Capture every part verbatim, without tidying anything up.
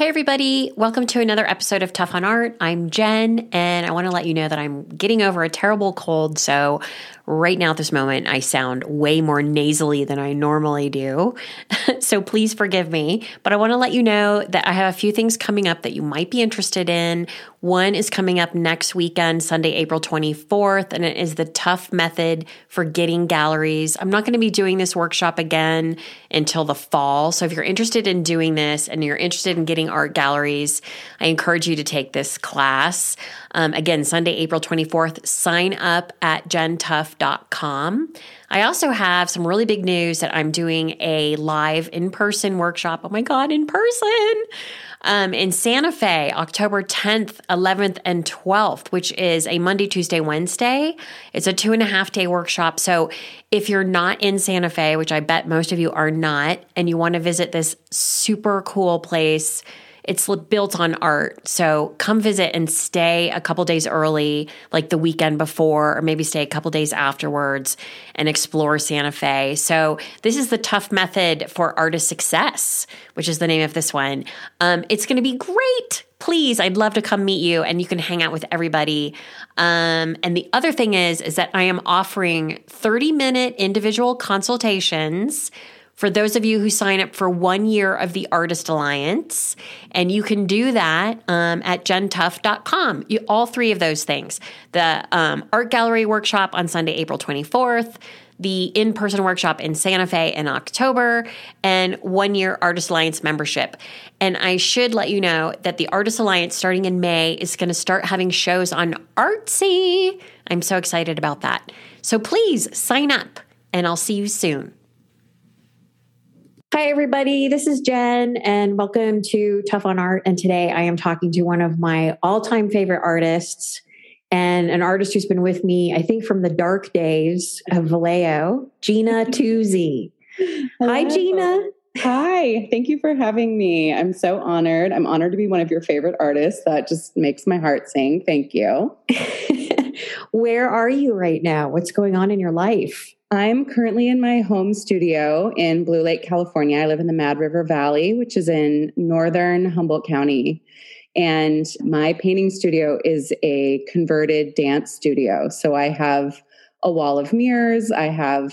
Hey everybody, welcome to another episode of Tough on Art. I'm Jen, and I want to let you know that I'm getting over a terrible cold, so right now at this moment, I sound way more nasally than I normally do, so please forgive me. But I want to let you know that I have a few things coming up that you might be interested in. One is coming up next weekend, Sunday, April twenty-fourth, and it is the Tough Method for Getting Galleries. I'm not going to be doing this workshop again until the fall, so if you're interested in doing this and you're interested in getting art galleries, I encourage you to take this class. Um, again, Sunday, April twenty-fourth, sign up at Jen Tough dot com. I also have some really big news that I'm doing a live in-person workshop. Oh my God, in person! Um, in Santa Fe, October tenth, eleventh, and twelfth, which is a Monday, Tuesday, Wednesday. It's a two and a half day workshop. So if you're not in Santa Fe, which I bet most of you are not, and you want to visit this super cool place, it's built on art. So come visit and stay a couple days early, like the weekend before, or maybe stay a couple days afterwards and explore Santa Fe. So this is the Tough Method for Artist Success, which is the name of this one. Um, it's going to be great. Please, I'd love to come meet you and you can hang out with everybody. Um, and the other thing is, is that I am offering thirty minute individual consultations for those of you who sign up for one year of the Artist Alliance, and you can do that um, at Jen Tough dot com. You, all three of those things. The um, art gallery workshop on Sunday, April twenty-fourth, the in-person workshop in Santa Fe in October, and one-year Artist Alliance membership. And I should let you know that the Artist Alliance, starting in May, is going to start having shows on Artsy. I'm so excited about that. So please sign up, and I'll see you soon. Hi, everybody. This is Jen, and welcome to Tough on Art. And today I am talking to one of my all-time favorite artists and an artist who's been with me, I think, from the dark days of Vallejo, Gina Tuzzi. Hi, Gina. Hi. Thank you for having me. I'm so honored. I'm honored to be one of your favorite artists. That just makes my heart sing. Thank you. Where are you right now? What's going on in your life? I'm currently in my home studio in Blue Lake, California. I live in the Mad River Valley, which is in northern Humboldt County. And my painting studio is a converted dance studio. So I have a wall of mirrors, I have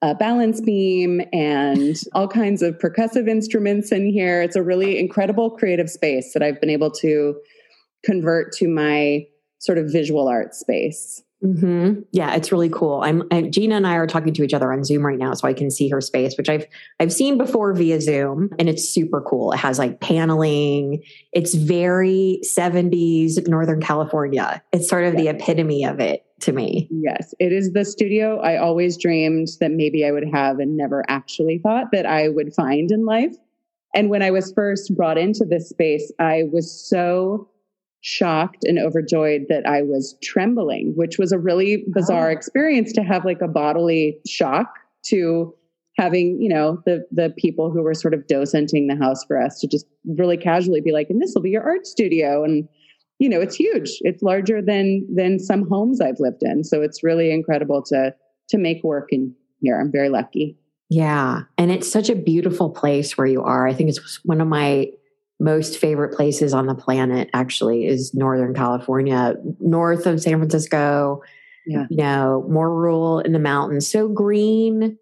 a balance beam, and all kinds of percussive instruments in here. It's a really incredible creative space that I've been able to convert to my sort of visual art space. Mm-hmm. Yeah, it's really cool. I'm, I'm Gina and I are talking to each other on Zoom right now, so I can see her space, which I've I've seen before via Zoom, and it's super cool. It has like paneling. It's very seventies Northern California. It's sort of yeah. the epitome of it to me. Yes, it is the studio I always dreamed that maybe I would have and never actually thought that I would find in life. And when I was first brought into this space, I was so shocked and overjoyed that I was trembling, which was a really bizarre oh. experience to have, like a bodily shock to having, you know, the the people who were sort of docenting the house for us to just really casually be like, and this will be your art studio. And, you know, it's huge. It's larger than than some homes I've lived in. So it's really incredible to to make work in here. I'm very lucky. Yeah. And it's such a beautiful place where you are. I think it's one of my most favorite places on the planet, actually, is Northern California, north of San Francisco, yeah. you know, more rural in the mountains, so green.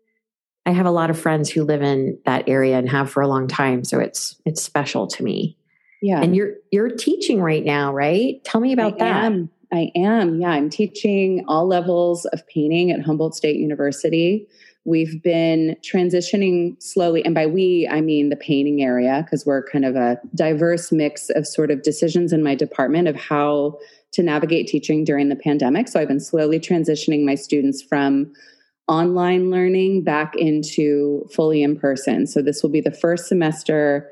I have a lot of friends who live in that area and have for a long time. So it's, it's special to me. Yeah. And you're, you're teaching right now, right? Tell me about I that. Am. I am. Yeah. I'm teaching all levels of painting at Humboldt State University. We've been transitioning slowly, and by we, I mean the painting area, because we're kind of a diverse mix of sort of decisions in my department of how to navigate teaching during the pandemic. So I've been slowly transitioning my students from online learning back into fully in person. So this will be the first semester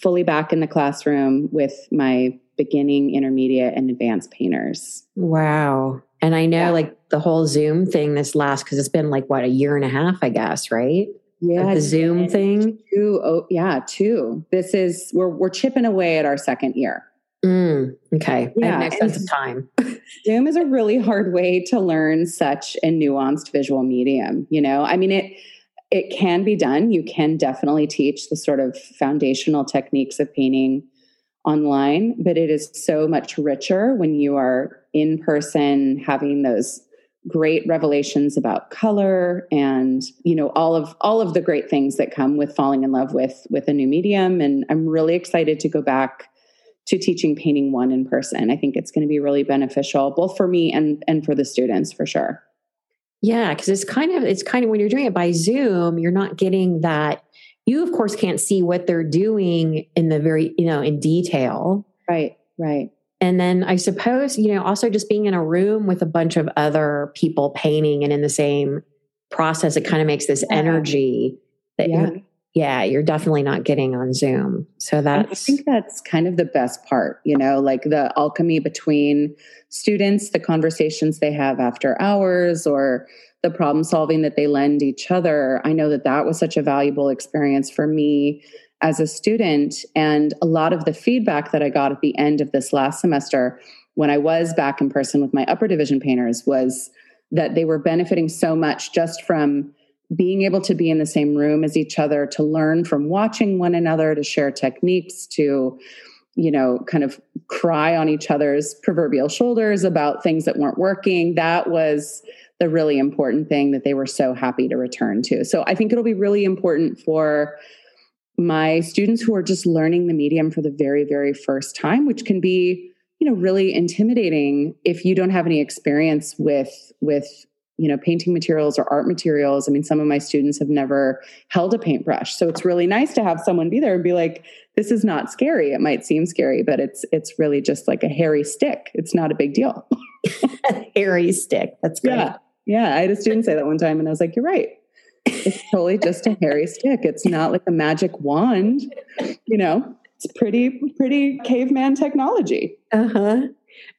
fully back in the classroom with my beginning, intermediate, and advanced painters. Wow. And I know yeah. like the whole Zoom thing this last, because it's been like, what, a year and a half, I guess, right? Yeah. Like the Zoom thing. Two, oh, yeah, two. This is, we're we're chipping away at our second year. Mm, okay. Yeah. I have no sense of time. Zoom is a really hard way to learn such a nuanced visual medium. You know, I mean, it it can be done. You can definitely teach the sort of foundational techniques of painting online, but it is so much richer when you are in person having those great revelations about color and, you know, all of, all of the great things that come with falling in love with, with a new medium. And I'm really excited to go back to teaching painting one in person. I think it's going to be really beneficial both for me and, and for the students for sure. Yeah. Cause it's kind of, it's kind of when you're doing it by Zoom, you're not getting that. You of course can't see what they're doing in the very, you know, in detail. Right. Right. And then I suppose, you know, also just being in a room with a bunch of other people painting and in the same process, it kind of makes this energy that, yeah, you're, yeah, you're definitely not getting on Zoom. So that's... I think that's kind of the best part, you know, like the alchemy between students, the conversations they have after hours or the problem solving that they lend each other. I know that that was such a valuable experience for me as a student. And a lot of the feedback that I got at the end of this last semester when I was back in person with my upper division painters was that they were benefiting so much just from being able to be in the same room as each other, to learn from watching one another, to share techniques, to, you know, kind of cry on each other's proverbial shoulders about things that weren't working. That was the really important thing that they were so happy to return to. So I think it'll be really important for my students who are just learning the medium for the very, very first time, which can be, you know, really intimidating if you don't have any experience with, with, you know, painting materials or art materials. I mean, some of my students have never held a paintbrush. So it's really nice to have someone be there and be like, this is not scary. It might seem scary, but it's, it's really just like a hairy stick. It's not a big deal. Hairy stick. That's great. Yeah. Yeah. I had a student say that one time and I was like, you're right. It's totally just a hairy stick. It's not like a magic wand, you know, it's pretty, pretty caveman technology. Uh-huh.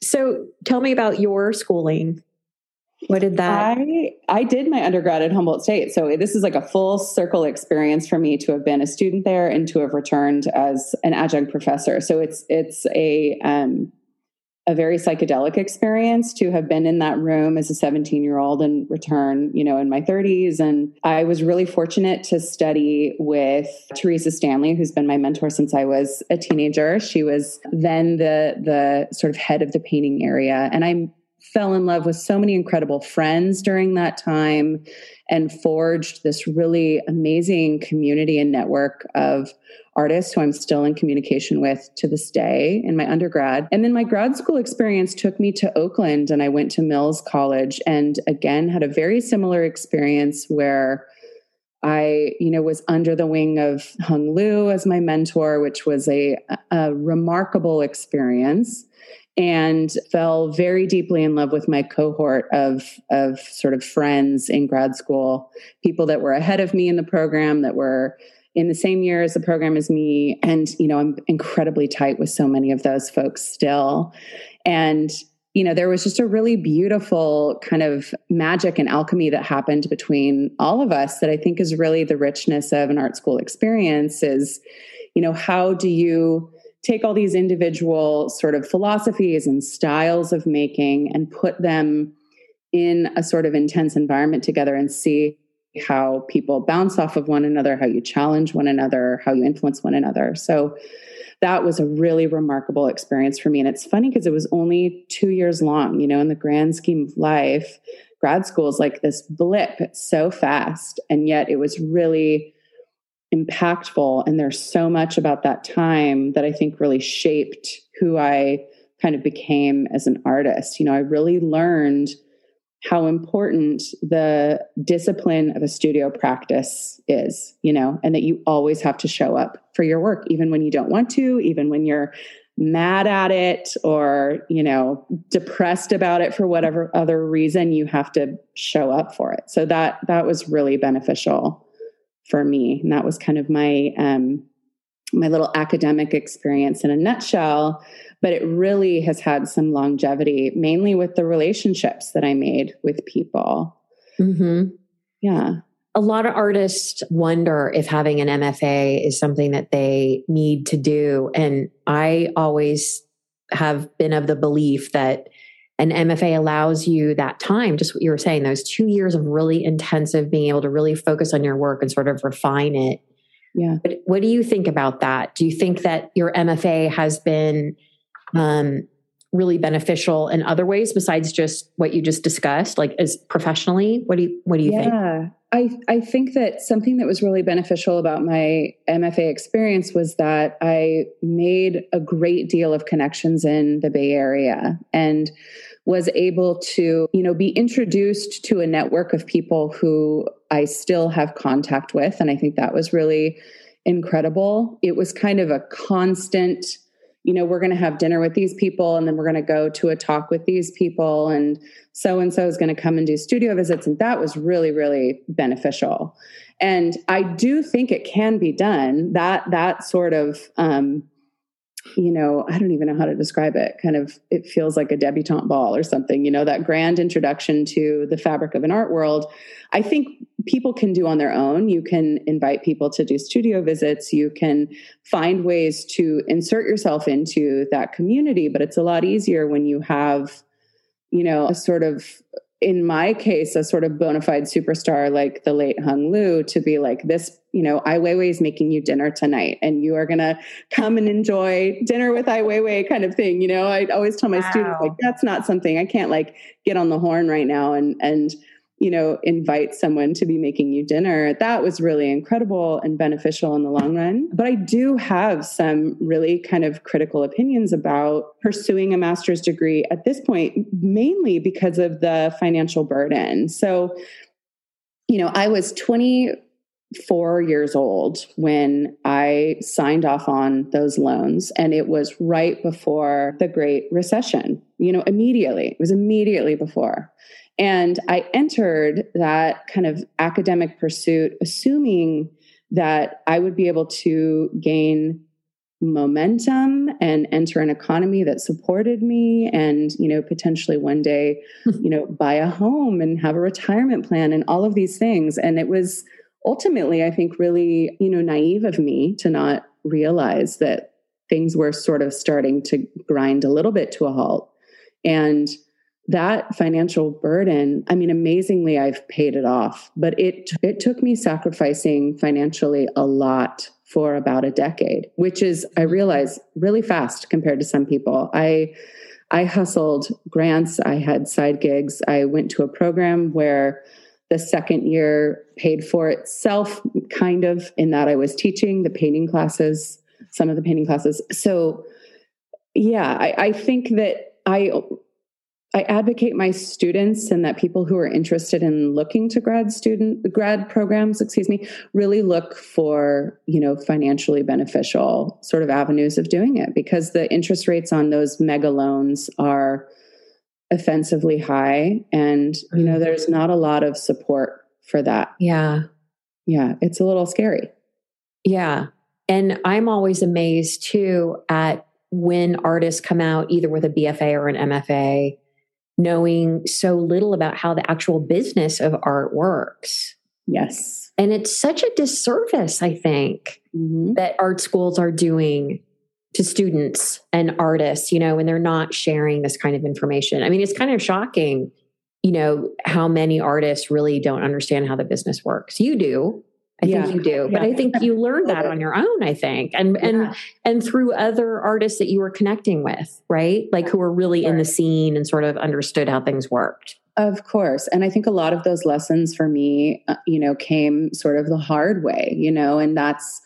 So tell me about your schooling. What did that? I, I did my undergrad at Humboldt State. So this is like a full circle experience for me to have been a student there and to have returned as an adjunct professor. So it's, it's a, um, a very psychedelic experience to have been in that room as a seventeen year old and return, you know, in my thirties. And I was really fortunate to study with Teresa Stanley, who's been my mentor since I was a teenager. She was then the, the sort of head of the painting area. And I fell in love with so many incredible friends during that time and forged this really amazing community and network of artists who I'm still in communication with to this day in my undergrad. And then my grad school experience took me to Oakland and I went to Mills College and again had a very similar experience where I, you know, was under the wing of Hung Liu as my mentor, which was a, a remarkable experience, and fell very deeply in love with my cohort of, of sort of friends in grad school, people that were ahead of me in the program that were in the same year as the program as me. And, you know, I'm incredibly tight with so many of those folks still. And, you know, there was just a really beautiful kind of magic and alchemy that happened between all of us that I think is really the richness of an art school experience is, you know, how do you take all these individual sort of philosophies and styles of making and put them in a sort of intense environment together and see how people bounce off of one another, how you challenge one another, how you influence one another. So that was a really remarkable experience for me. And it's funny because it was only two years long, you know, in the grand scheme of life, grad school is like this blip. It's so fast. And yet it was really impactful. And there's so much about that time that I think really shaped who I kind of became as an artist. You know, I really learned how important the discipline of a studio practice is, you know, and that you always have to show up for your work, even when you don't want to, even when you're mad at it or, you know, depressed about it for whatever other reason, you have to show up for it. So that, that was really beneficial for me. And that was kind of my, um, my little academic experience in a nutshell, but it really has had some longevity, mainly with the relationships that I made with people. Mm-hmm. Yeah. A lot of artists wonder if having an M F A is something that they need to do. And I always have been of the belief that an M F A allows you that time, just what you were saying, those two years of really intensive being able to really focus on your work and sort of refine it. Yeah. But what do you think about that? Do you think that your M F A has been um, really beneficial in other ways besides just what you just discussed, like as professionally? What do you, what do you yeah. think? Yeah. I, I think that something that was really beneficial about my M F A experience was that I made a great deal of connections in the Bay Area and was able to, you know, be introduced to a network of people who I still have contact with. And I think that was really incredible. It was kind of a constant, you know, we're going to have dinner with these people and then we're going to go to a talk with these people and so-and-so is going to come and do studio visits. And that was really, really beneficial. And I do think it can be done. That, that sort of, um, you know, I don't even know how to describe it. Kind of, it feels like a debutante ball or something, you know, that grand introduction to the fabric of an art world. I think people can do on their own. You can invite people to do studio visits. You can find ways to insert yourself into that community, but it's a lot easier when you have, you know, a sort of, in my case, a sort of bona fide superstar like the late Hung Liu to be like, this, you know, Ai Weiwei is making you dinner tonight and you are going to come and enjoy dinner with Ai Weiwei kind of thing. You know, I always tell my wow. students, like, that's not something I can't like get on the horn right now and, and, you know, invite someone to be making you dinner. That was really incredible and beneficial in the long run. But I do have some really kind of critical opinions about pursuing a master's degree at this point, mainly because of the financial burden. So, you know, I was twenty-four years old when I signed off on those loans, and it was right before the Great Recession, you know, immediately. It was immediately before. And I entered that kind of academic pursuit, assuming that I would be able to gain momentum and enter an economy that supported me and, you know, potentially one day, you know, buy a home and have a retirement plan and all of these things. And it was ultimately, I think, really, you know, naive of me to not realize that things were sort of starting to grind a little bit to a halt. And that financial burden, I mean, amazingly, I've paid it off, but it it took me sacrificing financially a lot for about a decade, which is, I realize, really fast compared to some people. I I hustled grants. I had side gigs. I went to a program where the second year paid for itself, kind of, in that I was teaching the painting classes, some of the painting classes. So, yeah, I, I think that I... I advocate my students and that people who are interested in looking to grad student grad programs, excuse me, really look for, you know, financially beneficial sort of avenues of doing it, because the interest rates on those mega loans are offensively high and, you know, there's not a lot of support for that. Yeah. Yeah. It's a little scary. Yeah. And I'm always amazed too at when artists come out either with a B F A or an M F A, knowing so little about how the actual business of art works. Yes. And it's such a disservice, I think, mm-hmm. that art schools are doing to students and artists, you know, when they're not sharing this kind of information. I mean, it's kind of shocking, you know, how many artists really don't understand how the business works. You do. I yeah. think you do, yeah. but I think you learned that on your own, I think. And, yeah. and, and through other artists that you were connecting with, right? Like yeah. who were really in the scene and sort of understood how things worked. Of course. And I think a lot of those lessons for me, uh, you know, came sort of the hard way, you know, and that's,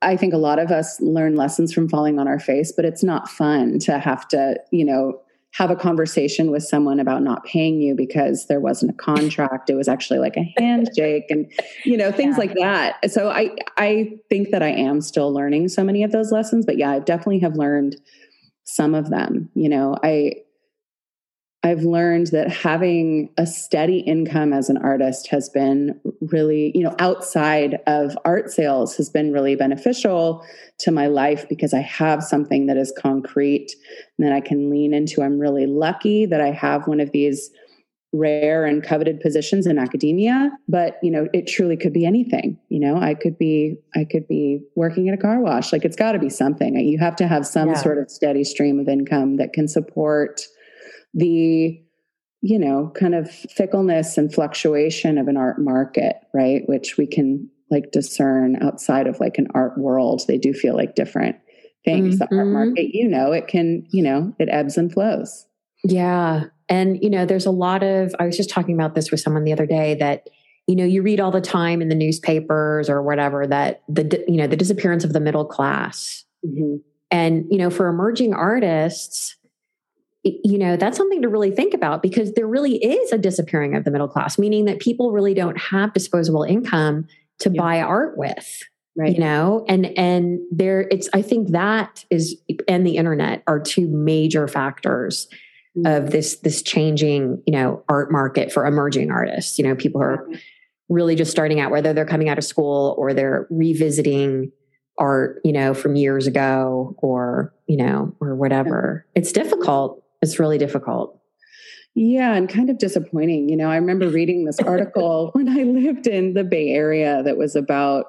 I think a lot of us learn lessons from falling on our face, but it's not fun to have to, you know, have a conversation with someone about not paying you because there wasn't a contract. It was actually like a handshake and, you know, things yeah. like that. So I, I think that I am still learning so many of those lessons, but yeah, I definitely have learned some of them. You know, I, I've learned that having a steady income as an artist has been really, you know, outside of art sales has been really beneficial to my life because I have something that is concrete and that I can lean into. I'm really lucky that I have one of these rare and coveted positions in academia, but you know, it truly could be anything. You know, I could be, I could be working at a car wash. Like it's gotta be something. You have to have some yeah. sort of steady stream of income that can support the, you know, kind of fickleness and fluctuation of an art market, right? Which we can, like discern outside of like an art world. They do feel like different things. Mm-hmm. The art market, you know, it can, you know, it ebbs and flows. Yeah. And, you know, there's a lot of, I was just talking about this with someone the other day that, you know, you read all the time in the newspapers or whatever that the, you know, the disappearance of the middle class. Mm-hmm. And, you know, for emerging artists, you know, that's something to really think about because there really is a disappearing of the middle class, meaning that people really don't have disposable income to yeah. buy art with, right. you know, and, and there it's, I think that is, and the internet are two major factors of this, this changing, you know, art market for emerging artists. You know, people are really just starting out, whether they're coming out of school or they're revisiting art, you know, from years ago or, you know, or whatever. It's difficult. It's really difficult. Yeah. And kind of disappointing. You know, I remember reading this article when I lived in the Bay Area that was about,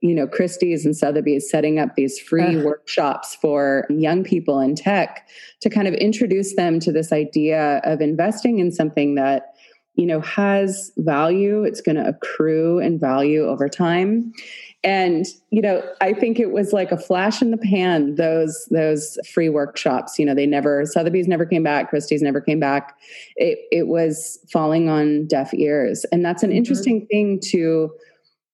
you know, Christie's and Sotheby's setting up these free uh-huh. workshops for young people in tech to kind of introduce them to this idea of investing in something that, you know, has value. It's going to accrue in value over time. And, you know, I think it was like a flash in the pan, those, those free workshops, you know, they never, Sotheby's never came back. Christie's never came back. It, it was falling on deaf ears. And that's an mm-hmm. interesting thing to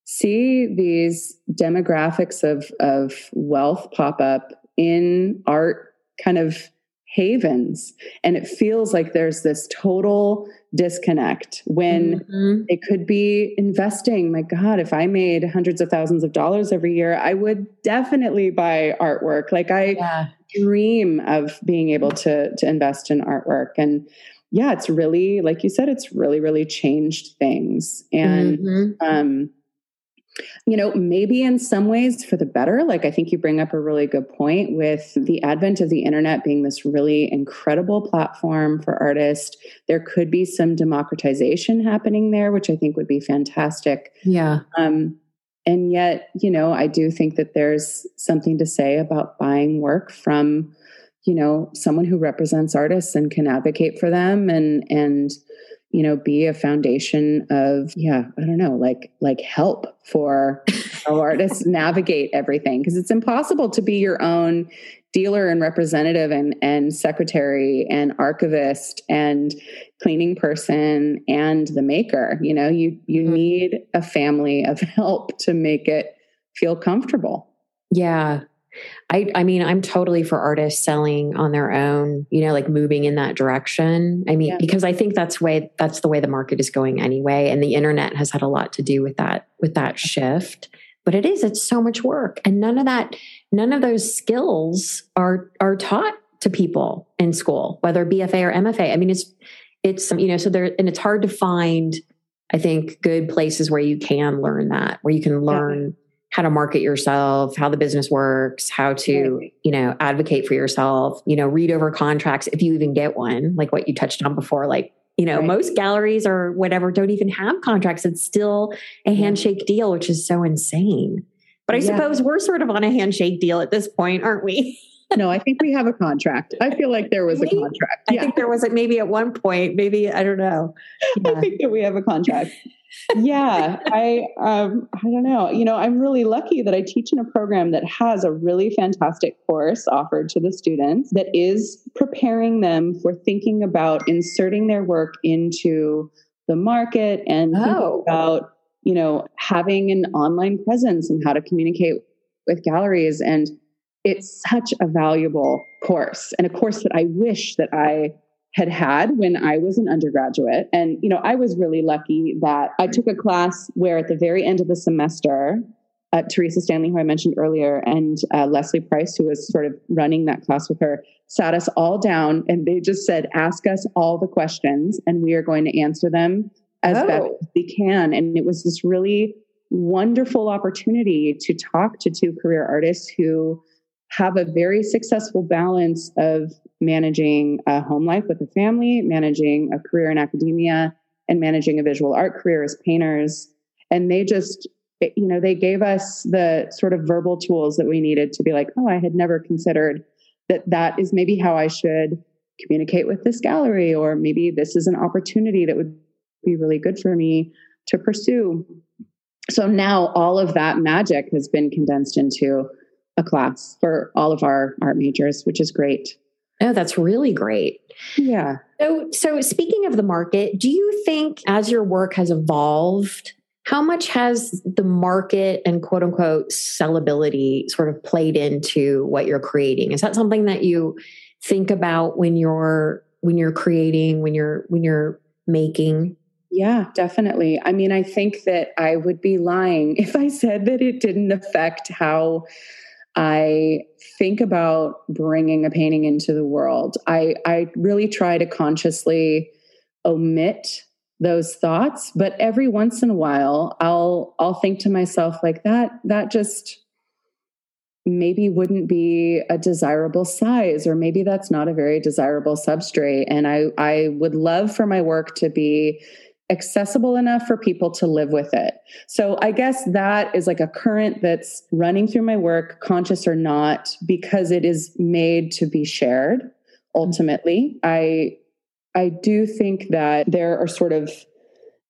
see these demographics of, of wealth pop up in art kind of havens. And it feels like there's this total disconnect when mm-hmm. it could be investing. My God, if I made hundreds of thousands of dollars every year, I would definitely buy artwork. Like I yeah. dream of being able to, to invest in artwork. And yeah, it's really, like you said, it's really, really changed things. And, mm-hmm. um, you know, maybe in some ways for the better. Like I think you bring up a really good point with the advent of the internet being this really incredible platform for artists. There could be some democratization happening there, which I think would be fantastic. Yeah. Um, and yet, you know, I do think that there's something to say about buying work from, you know, someone who represents artists and can advocate for them and, and, you know, be a foundation of, yeah, I don't know, like, like help for how artists navigate everything. Cause it's impossible to be your own dealer and representative and, and secretary and archivist and cleaning person and the maker. You know, you, you mm-hmm. need a family of help to make it feel comfortable. Yeah. I, I mean, I'm totally for artists selling on their own, you know, like moving in that direction. I mean, yeah. because I think that's way, that's the way the market is going anyway. And the internet has had a lot to do with that, with that shift, but it is, it's so much work. And none of that, none of those skills are, are taught to people in school, whether B F A or M F A. I mean, it's, it's, you know, so there, and it's hard to find, I think, good places where you can learn that, where you can learn yeah. how to market yourself, how the business works, how to, you know, advocate for yourself, you know, read over contracts if you even get one, like what you touched on before, like, you know, right. most galleries or whatever don't even have contracts. It's still a handshake yeah. deal, which is so insane. But I yeah. suppose we're sort of on a handshake deal at this point, aren't we? No, I think we have a contract. I feel like there was a contract. Yeah. I think there was maybe at one point, maybe, I don't know. Yeah. I think that we have a contract. Yeah. I, um, I don't know. You know, I'm really lucky that I teach in a program that has a really fantastic course offered to the students that is preparing them for thinking about inserting their work into the market and oh. about, you know, having an online presence and how to communicate with galleries. And it's such a valuable course, and a course that I wish that I had had when I was an undergraduate. And, you know, I was really lucky that I took a class where at the very end of the semester, uh, Teresa Stanley, who I mentioned earlier, and uh, Leslie Price, who was sort of running that class with her, sat us all down and they just said, ask us all the questions and we are going to answer them as oh. best we can. And it was this really wonderful opportunity to talk to two career artists who have a very successful balance of managing a home life with a family, managing a career in academia, and managing a visual art career as painters. And they just, you know, they gave us the sort of verbal tools that we needed to be like, oh, I had never considered that that is maybe how I should communicate with this gallery, or maybe this is an opportunity that would be really good for me to pursue. so now all of that magic has been condensed into a class for all of our art majors, which is great. Oh, that's really great. Yeah. So, so speaking of the market, do you think as your work has evolved, how much has the market and quote unquote sellability sort of played into what you're creating? Is that something that you think about when you're, when you're creating, when you're, when you're making? Yeah, definitely. I mean, I think that I would be lying if I said that it didn't affect how I think about bringing a painting into the world. I, I really try to consciously omit those thoughts, but every once in a while I'll, I'll think to myself like that, that just maybe wouldn't be a desirable size, or maybe that's not a very desirable substrate. And I, I would love for my work to be accessible enough for people to live with it. So I guess that is like a current that's running through my work, conscious or not, because it is made to be shared. Ultimately, I, I do think that there are sort of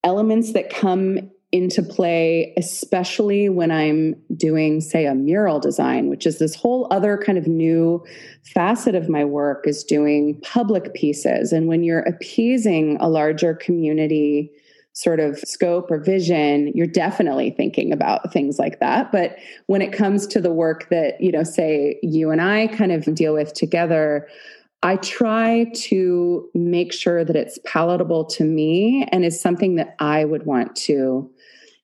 elements that come into play, especially when I'm doing, say, a mural design, which is this whole other kind of new facet of my work, is doing public pieces. And when you're appeasing a larger community sort of scope or vision, you're definitely thinking about things like that. But when it comes to the work that, you know, say you and I kind of deal with together, I try to make sure that it's palatable to me and is something that I would want to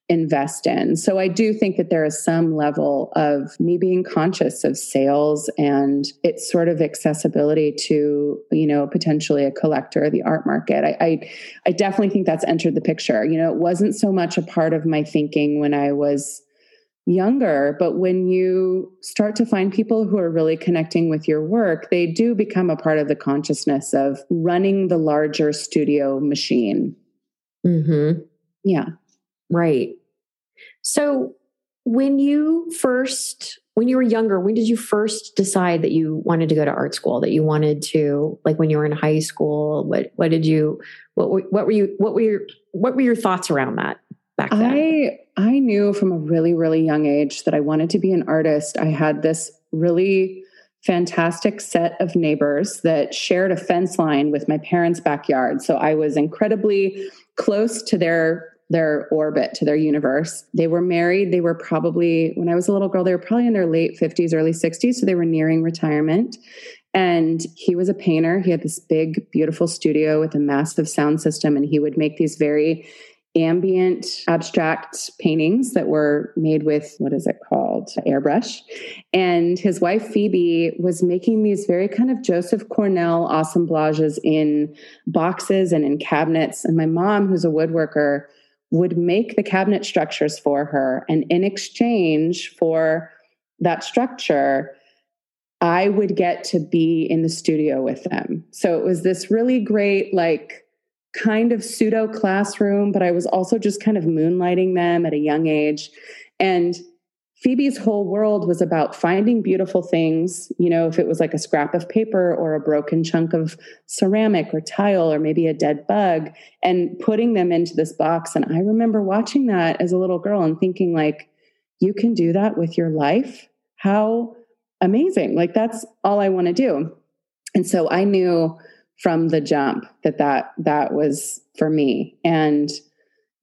invest in. So I do think that there is some level of me being conscious of sales and its sort of accessibility to, you know, potentially a collector, the art market. I, I, I definitely think that's entered the picture. You know, it wasn't so much a part of my thinking when I was younger, but when you start to find people who are really connecting with your work, they do become a part of the consciousness of running the larger studio machine. Mm-hmm. Yeah. Right. So when you first, when you were younger, when did you first decide that you wanted to go to art school, that you wanted to, like when you were in high school, what, what did you, what were, what were you, what were your, what were your thoughts around that back then? I, I knew from a really, really young age that I wanted to be an artist. I had this really fantastic set of neighbors that shared a fence line with my parents' backyard. So I was incredibly close to their their orbit, to their universe. They were married. They were probably, when I was a little girl, they were probably in their late fifties, early sixties. So they were nearing retirement. And he was a painter. He had this big, beautiful studio with a massive sound system. And he would make these very ambient abstract paintings that were made with, what is it called? Airbrush. And his wife, Phoebe, was making these very kind of Joseph Cornell assemblages in boxes and in cabinets. And my mom, who's a woodworker, would make the cabinet structures for her. And in exchange for that structure, I would get to be in the studio with them. So it was this really great, like, kind of pseudo classroom, but I was also just kind of moonlighting them at a young age. And Phoebe's whole world was about finding beautiful things. You know, if it was like a scrap of paper or a broken chunk of ceramic or tile or maybe a dead bug, and putting them into this box. And I remember watching that as a little girl and thinking, like, you can do that with your life? How amazing. Like, that's all I want to do. And so I knew from the jump that that, that was for me, and,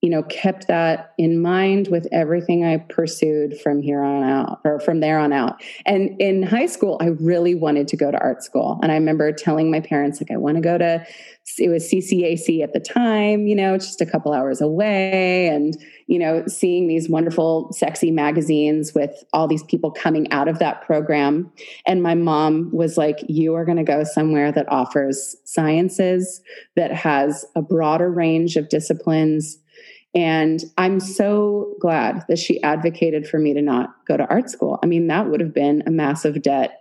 you know, kept that in mind with everything I pursued from here on out, or from there on out. And in high school, I really wanted to go to art school. And I remember telling my parents, like, I want to go to, it was C C A C at the time, you know, just a couple hours away. And, you know, seeing these wonderful, sexy magazines with all these people coming out of that program. And my mom was like, you are going to go somewhere that offers sciences, that has a broader range of disciplines. And I'm so glad that she advocated for me to not go to art school. I mean, that would have been a massive debt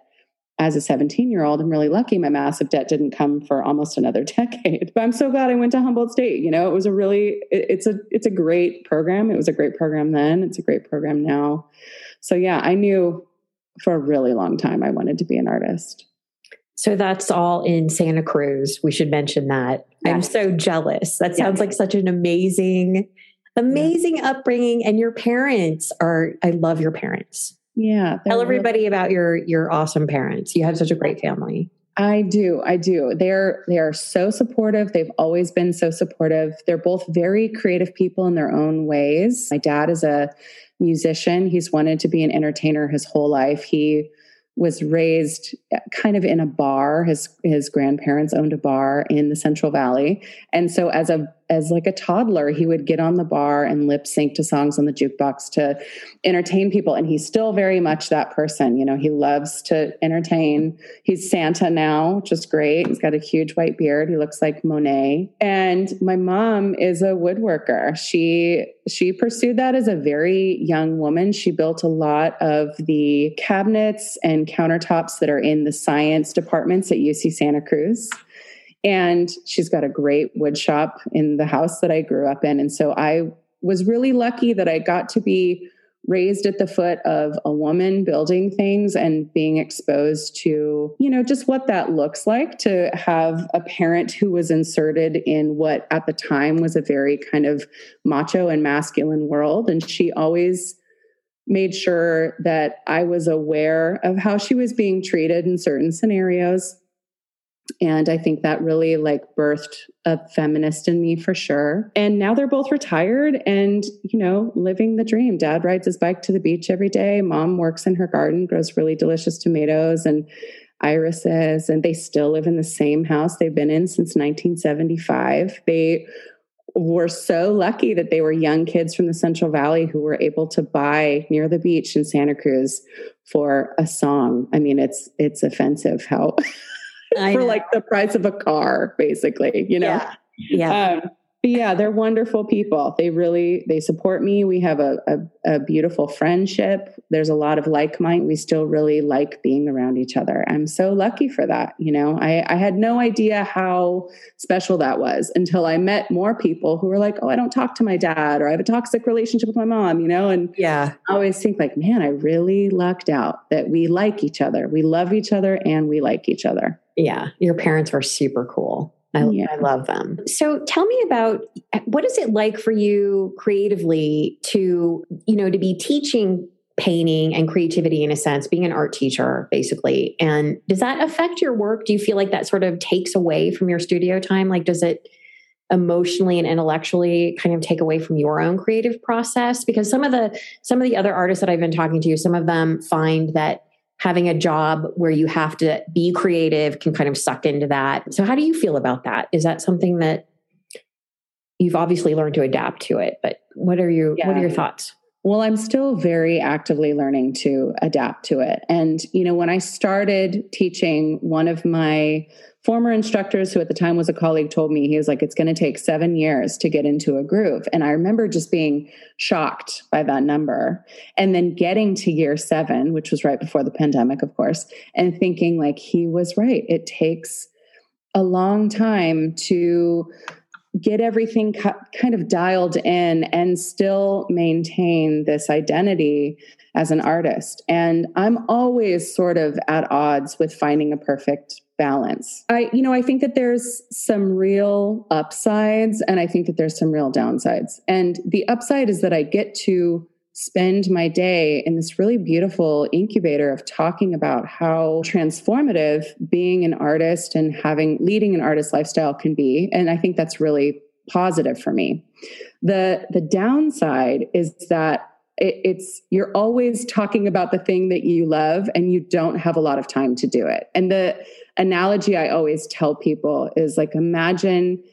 as a seventeen-year-old. I'm really lucky my massive debt didn't come for almost another decade. But I'm so glad I went to Humboldt State. You know, it was a really, it, it's a it's a great program. It was a great program then. It's a great program now. So yeah, I knew for a really long time I wanted to be an artist. So that's all in Santa Cruz. We should mention that. Yes. I'm so jealous. That sounds yes. like such an amazing amazing yeah. upbringing. And your parents are, I love your parents. Yeah. Tell everybody really- about your, your awesome parents. You have such a great family. I do. I do. They're, they are so supportive. They've always been so supportive. They're both very creative people in their own ways. My dad is a musician. He's wanted to be an entertainer his whole life. He was raised kind of in a bar. His, his grandparents owned a bar in the Central Valley. And so as a, as like a toddler, he would get on the bar and lip sync to songs on the jukebox to entertain people. And he's still very much that person. You know, he loves to entertain. He's Santa now, which is great. He's got a huge white beard. He looks like Monet. And my mom is a woodworker. She, she pursued that as a very young woman. She built a lot of the cabinets and countertops that are in the science departments at U C Santa Cruz. And she's got a great wood shop in the house that I grew up in. And so I was really lucky that I got to be raised at the foot of a woman building things and being exposed to, you know, just what that looks like to have a parent who was inserted in what at the time was a very kind of macho and masculine world. And she always made sure that I was aware of how she was being treated in certain scenarios. And I think that really like birthed a feminist in me for sure. And now they're both retired and, you know, living the dream. Dad rides his bike to the beach every day. Mom works in her garden, grows really delicious tomatoes and irises. And they still live in the same house they've been in since nineteen seventy-five. They were so lucky that they were young kids from the Central Valley who were able to buy near the beach in Santa Cruz for a song. I mean, it's, it's offensive how... for like the price of a car, basically, you know? Yeah. Yeah. Um, but yeah, they're wonderful people. They really, they support me. We have a, a, a beautiful friendship. There's a lot of like mind. We still really like being around each other. I'm so lucky for that. You know, I, I had no idea how special that was until I met more people who were like, oh, I don't talk to my dad, or I have a toxic relationship with my mom, you know? And yeah, I always think like, man, I really lucked out that we like each other. We love each other and we like each other. Yeah. Your parents were super cool. I, yeah. I love them. So tell me about, what is it like for you creatively to, you know, to be teaching painting and creativity in a sense, being an art teacher basically. And does that affect your work? Do you feel like that sort of takes away from your studio time? Like, does it emotionally and intellectually kind of take away from your own creative process? Because some of the, some of the other artists that I've been talking to, some of them find that having a job where you have to be creative can kind of suck into that. So how do you feel about that? Is that something that you've obviously learned to adapt to it, but what are your, yeah. what are your thoughts? Well, I'm still very actively learning to adapt to it. And, you know, when I started teaching, one of my former instructors, who at the time was a colleague, told me, he was like, it's going to take seven years to get into a groove. And I remember just being shocked by that number and then getting to year seven, which was right before the pandemic, of course, and thinking like, he was right. It takes a long time to get everything cu- kind of dialed in and still maintain this identity as an artist. And I'm always sort of at odds with finding a perfect balance. I, you know, I think that there's some real upsides and I think that there's some real downsides. And the upside is that I get to spend my day in this really beautiful incubator of talking about how transformative being an artist and having leading an artist lifestyle can be. And I think that's really positive for me. The, the downside is that it, it's, you're always talking about the thing that you love and you don't have a lot of time to do it. And the analogy I always tell people is like, imagine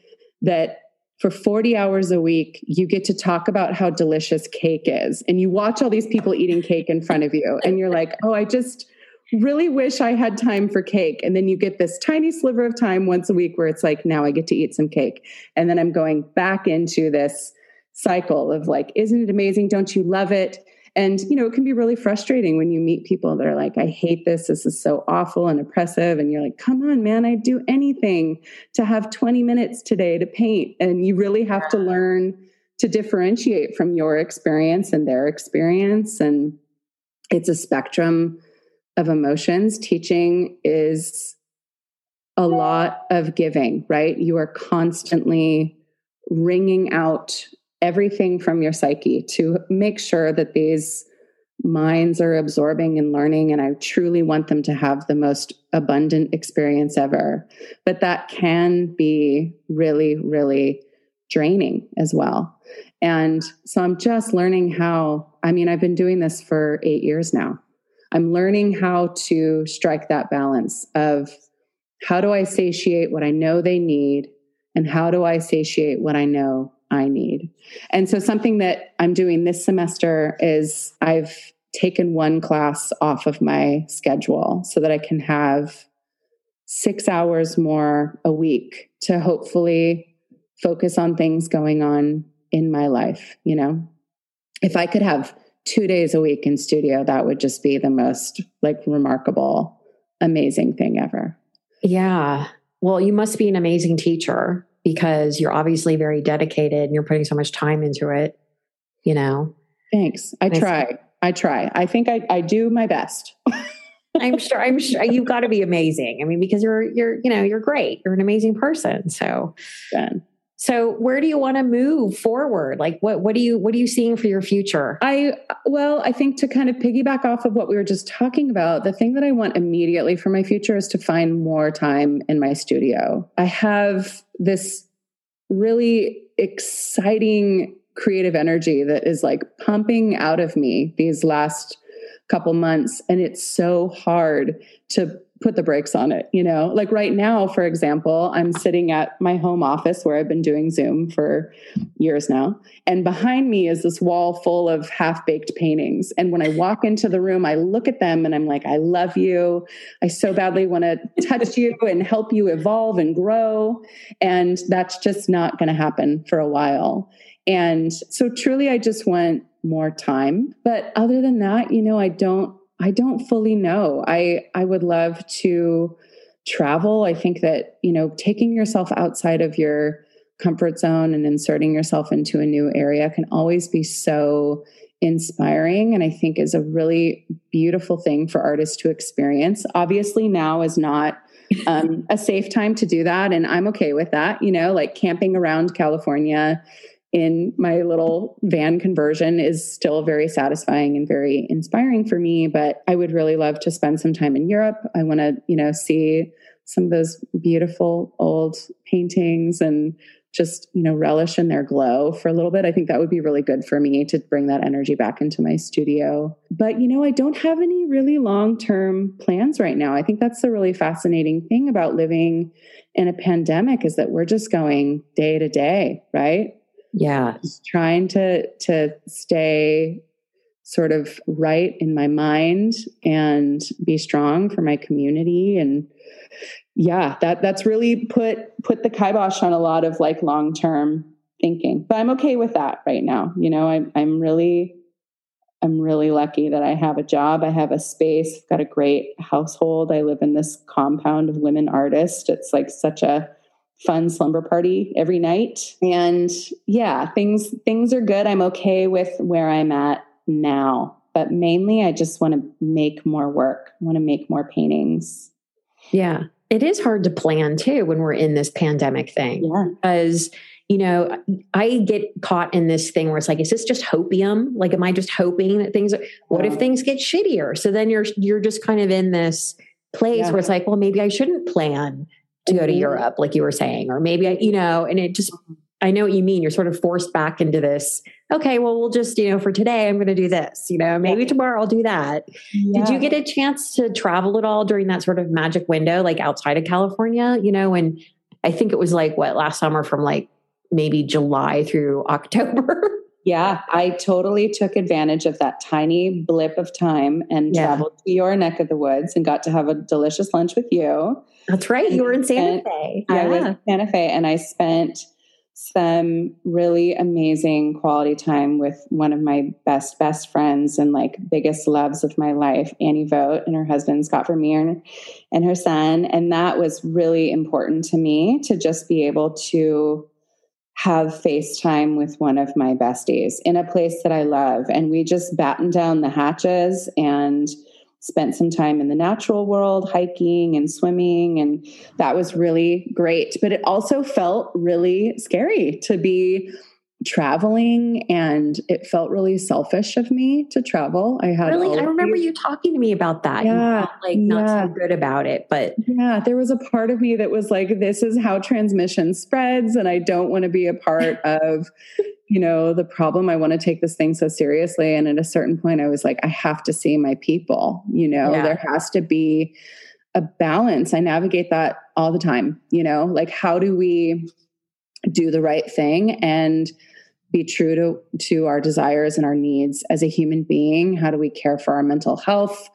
that for forty hours a week, you get to talk about how delicious cake is. And you watch all these people eating cake in front of you. And you're like, oh, I just really wish I had time for cake. And then you get this tiny sliver of time once a week where it's like, now I get to eat some cake. And then I'm going back into this cycle of like, isn't it amazing? Don't you love it? And, you know, it can be really frustrating when you meet people that are like, I hate this. This is so awful and oppressive. And you're like, come on, man, I'd do anything to have twenty minutes today to paint. And you really have to learn to differentiate from your experience and their experience. And it's a spectrum of emotions. Teaching is a lot of giving, right? You are constantly wringing out everything from your psyche to make sure that these minds are absorbing and learning. And I truly want them to have the most abundant experience ever. But that can be really, really draining as well. And so I'm just learning how, I mean, I've been doing this for eight years now. I'm learning how to strike that balance of how do I satiate what I know they need and how do I satiate what I know I need. And so something that I'm doing this semester is I've taken one class off of my schedule so that I can have six hours more a week to hopefully focus on things going on in my life. You know, if I could have two days a week in studio, that would just be the most like remarkable, amazing thing ever. Yeah. Well, you must be an amazing teacher because you're obviously very dedicated and you're putting so much time into it, you know? Thanks. I and try. I, I try. I think I, I do my best. I'm sure, I'm sure you've got to be amazing. I mean, because you're, you're, you know, you're great. You're an amazing person. So, Done. So where do you want to move forward? Like what, what do you, what are you seeing for your future? I, well, I think to kind of piggyback off of what we were just talking about, the thing that I want immediately for my future is to find more time in my studio. I have this really exciting creative energy that is like pumping out of me these last couple months. And it's so hard to put the brakes on it, you know, like right now, for example, I'm sitting at my home office where I've been doing Zoom for years now. And behind me is this wall full of half-baked paintings. And when I walk into the room, I look at them and I'm like, I love you. I so badly want to touch you and help you evolve and grow. And that's just not going to happen for a while. And so truly, I just want more time. But other than that, you know, I don't, I don't fully know. I, I would love to travel. I think that, you know, taking yourself outside of your comfort zone and inserting yourself into a new area can always be so inspiring. And I think is a really beautiful thing for artists to experience. Obviously now is not um, a safe time to do that. And I'm okay with that, you know, like camping around California in my little van conversion is still very satisfying and very inspiring for me, but I would really love to spend some time in Europe. I want to, you know, see some of those beautiful old paintings and just, you know, relish in their glow for a little bit. I think that would be really good for me to bring that energy back into my studio. But, you know, I don't have any really long-term plans right now. I think that's the really fascinating thing about living in a pandemic is that we're just going day to day, right? Yeah. Trying to, to stay sort of right in my mind and be strong for my community. And yeah, that, that's really put, put the kibosh on a lot of like long-term thinking, but I'm okay with that right now. You know, I'm, I'm really, I'm really lucky that I have a job. I have a space, got a great household. I live in this compound of women artists. It's like such a fun slumber party every night. And yeah, things, things are good. I'm okay with where I'm at now, but mainly I just want to make more work. I want to make more paintings. Yeah. It is hard to plan too, when we're in this pandemic thing, yeah. Because, you know, I get caught in this thing where it's like, is this just hopium? Like, am I just hoping that things, are, what yeah. if things get shittier? So then you're, you're just kind of in this place yeah. where it's like, well, maybe I shouldn't plan to go to Europe, like you were saying, or maybe, I, you know, and it just, I know what you mean. You're sort of forced back into this. Okay, well, we'll just, you know, for today, I'm going to do this, you know, maybe yeah. tomorrow I'll do that. Yeah. Did you get a chance to travel at all during that sort of magic window, like outside of California, you know, and I think it was like what last summer from like maybe July through October. Yeah, I totally took advantage of that tiny blip of time and yeah. traveled to your neck of the woods and got to have a delicious lunch with you. That's right. You were in Santa Fe. Yeah. I was in Santa Fe and I spent some really amazing quality time with one of my best, best friends and like biggest loves of my life, Annie Vote, and her husband, Scott Vermeer, and her son. And that was really important to me to just be able to have FaceTime with one of my besties in a place that I love. And we just battened down the hatches and spent some time in the natural world, hiking and swimming. And that was really great. But it also felt really scary to be traveling, and it felt really selfish of me to travel. I had really, I remember these. you talking to me about that. Yeah, you felt like not yeah. so good about it, but yeah, there was a part of me that was like, this is how transmission spreads. And I don't want to be a part of, you know, the problem. I want to take this thing so seriously. And at a certain point I was like, I have to see my people, you know, yeah. there has to be a balance. I navigate that all the time, you know, like how do we do the right thing and be true to, to our desires and our needs as a human being? How do we care for our mental health?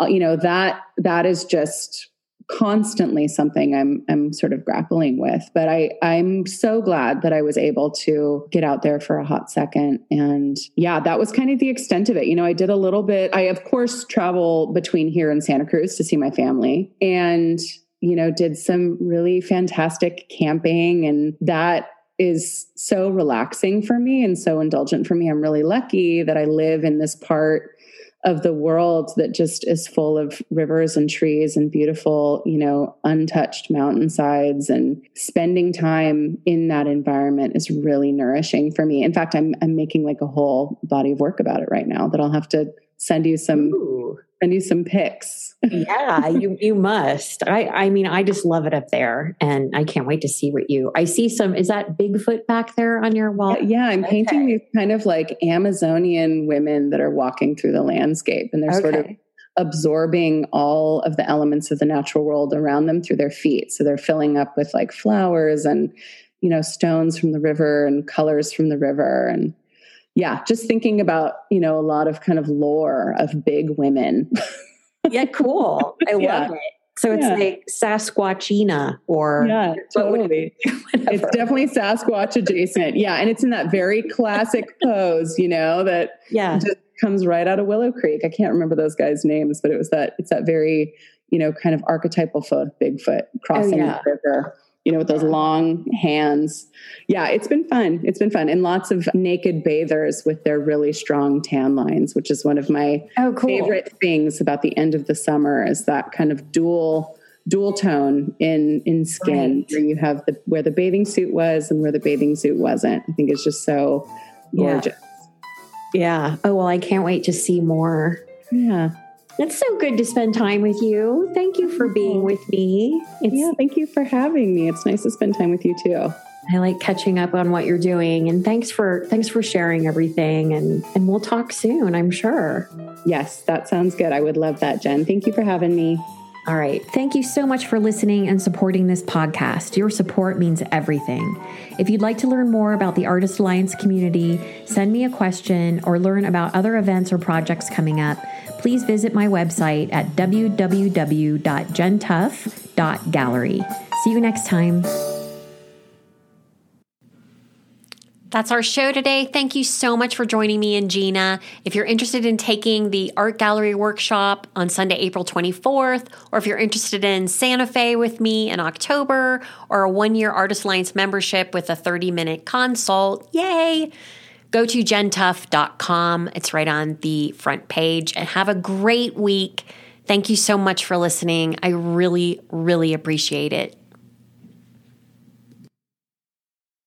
Uh, you know, that, that is just constantly something I'm, I'm sort of grappling with, but I, I'm so glad that I was able to get out there for a hot second. And yeah, that was kind of the extent of it. You know, I did a little bit, I of course travel between here and Santa Cruz to see my family, and, you know, did some really fantastic camping, and that is so relaxing for me and so indulgent for me. I'm really lucky that I live in this part of the world that just is full of rivers and trees and beautiful, you know, untouched mountainsides, and spending time in that environment is really nourishing for me. In fact, I'm I'm making like a whole body of work about it right now that I'll have to send you some Ooh. send you some pics. Yeah, you you must. I I mean, I just love it up there, and I can't wait to see what you. I see some. Is that Bigfoot back there on your wall? Yeah, yeah, I'm okay. painting these kind of like Amazonian women that are walking through the landscape, and they're okay. sort of absorbing all of the elements of the natural world around them through their feet. So they're filling up with like flowers and, you know, stones from the river and colors from the river. And yeah, just thinking about, you know, a lot of kind of lore of big women. Yeah, cool. I love yeah. it. So it's yeah. like Sasquatchina or yeah, totally. It's definitely Sasquatch adjacent. Yeah. And it's in that very classic pose, you know, that yeah. just comes right out of Willow Creek. I can't remember those guys' names, but it was that, it's that very, you know, kind of archetypal photo of Bigfoot crossing oh, yeah. the river. You know, with those long hands. Yeah, it's been fun. It's been fun. And lots of naked bathers with their really strong tan lines, which is one of my oh, cool. favorite things about the end of the summer, is that kind of dual dual tone in in skin right. where you have the where the bathing suit was and where the bathing suit wasn't. I think it's just so gorgeous. Yeah. yeah. Oh, well, I can't wait to see more. Yeah. It's so good to spend time with you. Thank you for being with me. It's, yeah, thank you for having me. It's nice to spend time with you too. I like catching up on what you're doing, and thanks for thanks for sharing everything. And, and we'll talk soon, I'm sure. Yes, that sounds good. I would love that, Jen. Thank you for having me. All right. Thank you so much for listening and supporting this podcast. Your support means everything. If you'd like to learn more about the Artist Alliance community, send me a question, or learn about other events or projects coming up, please visit my website at w w w dot jen tough dot gallery. See you next time. That's our show today. Thank you so much for joining me and Gina. If you're interested in taking the art gallery workshop on Sunday, April twenty-fourth, or if you're interested in Santa Fe with me in October, or a one-year Artist Alliance membership with a thirty-minute consult, yay! Go to jen tough dot com. It's right on the front page. And have a great week. Thank you so much for listening. I really, really appreciate it.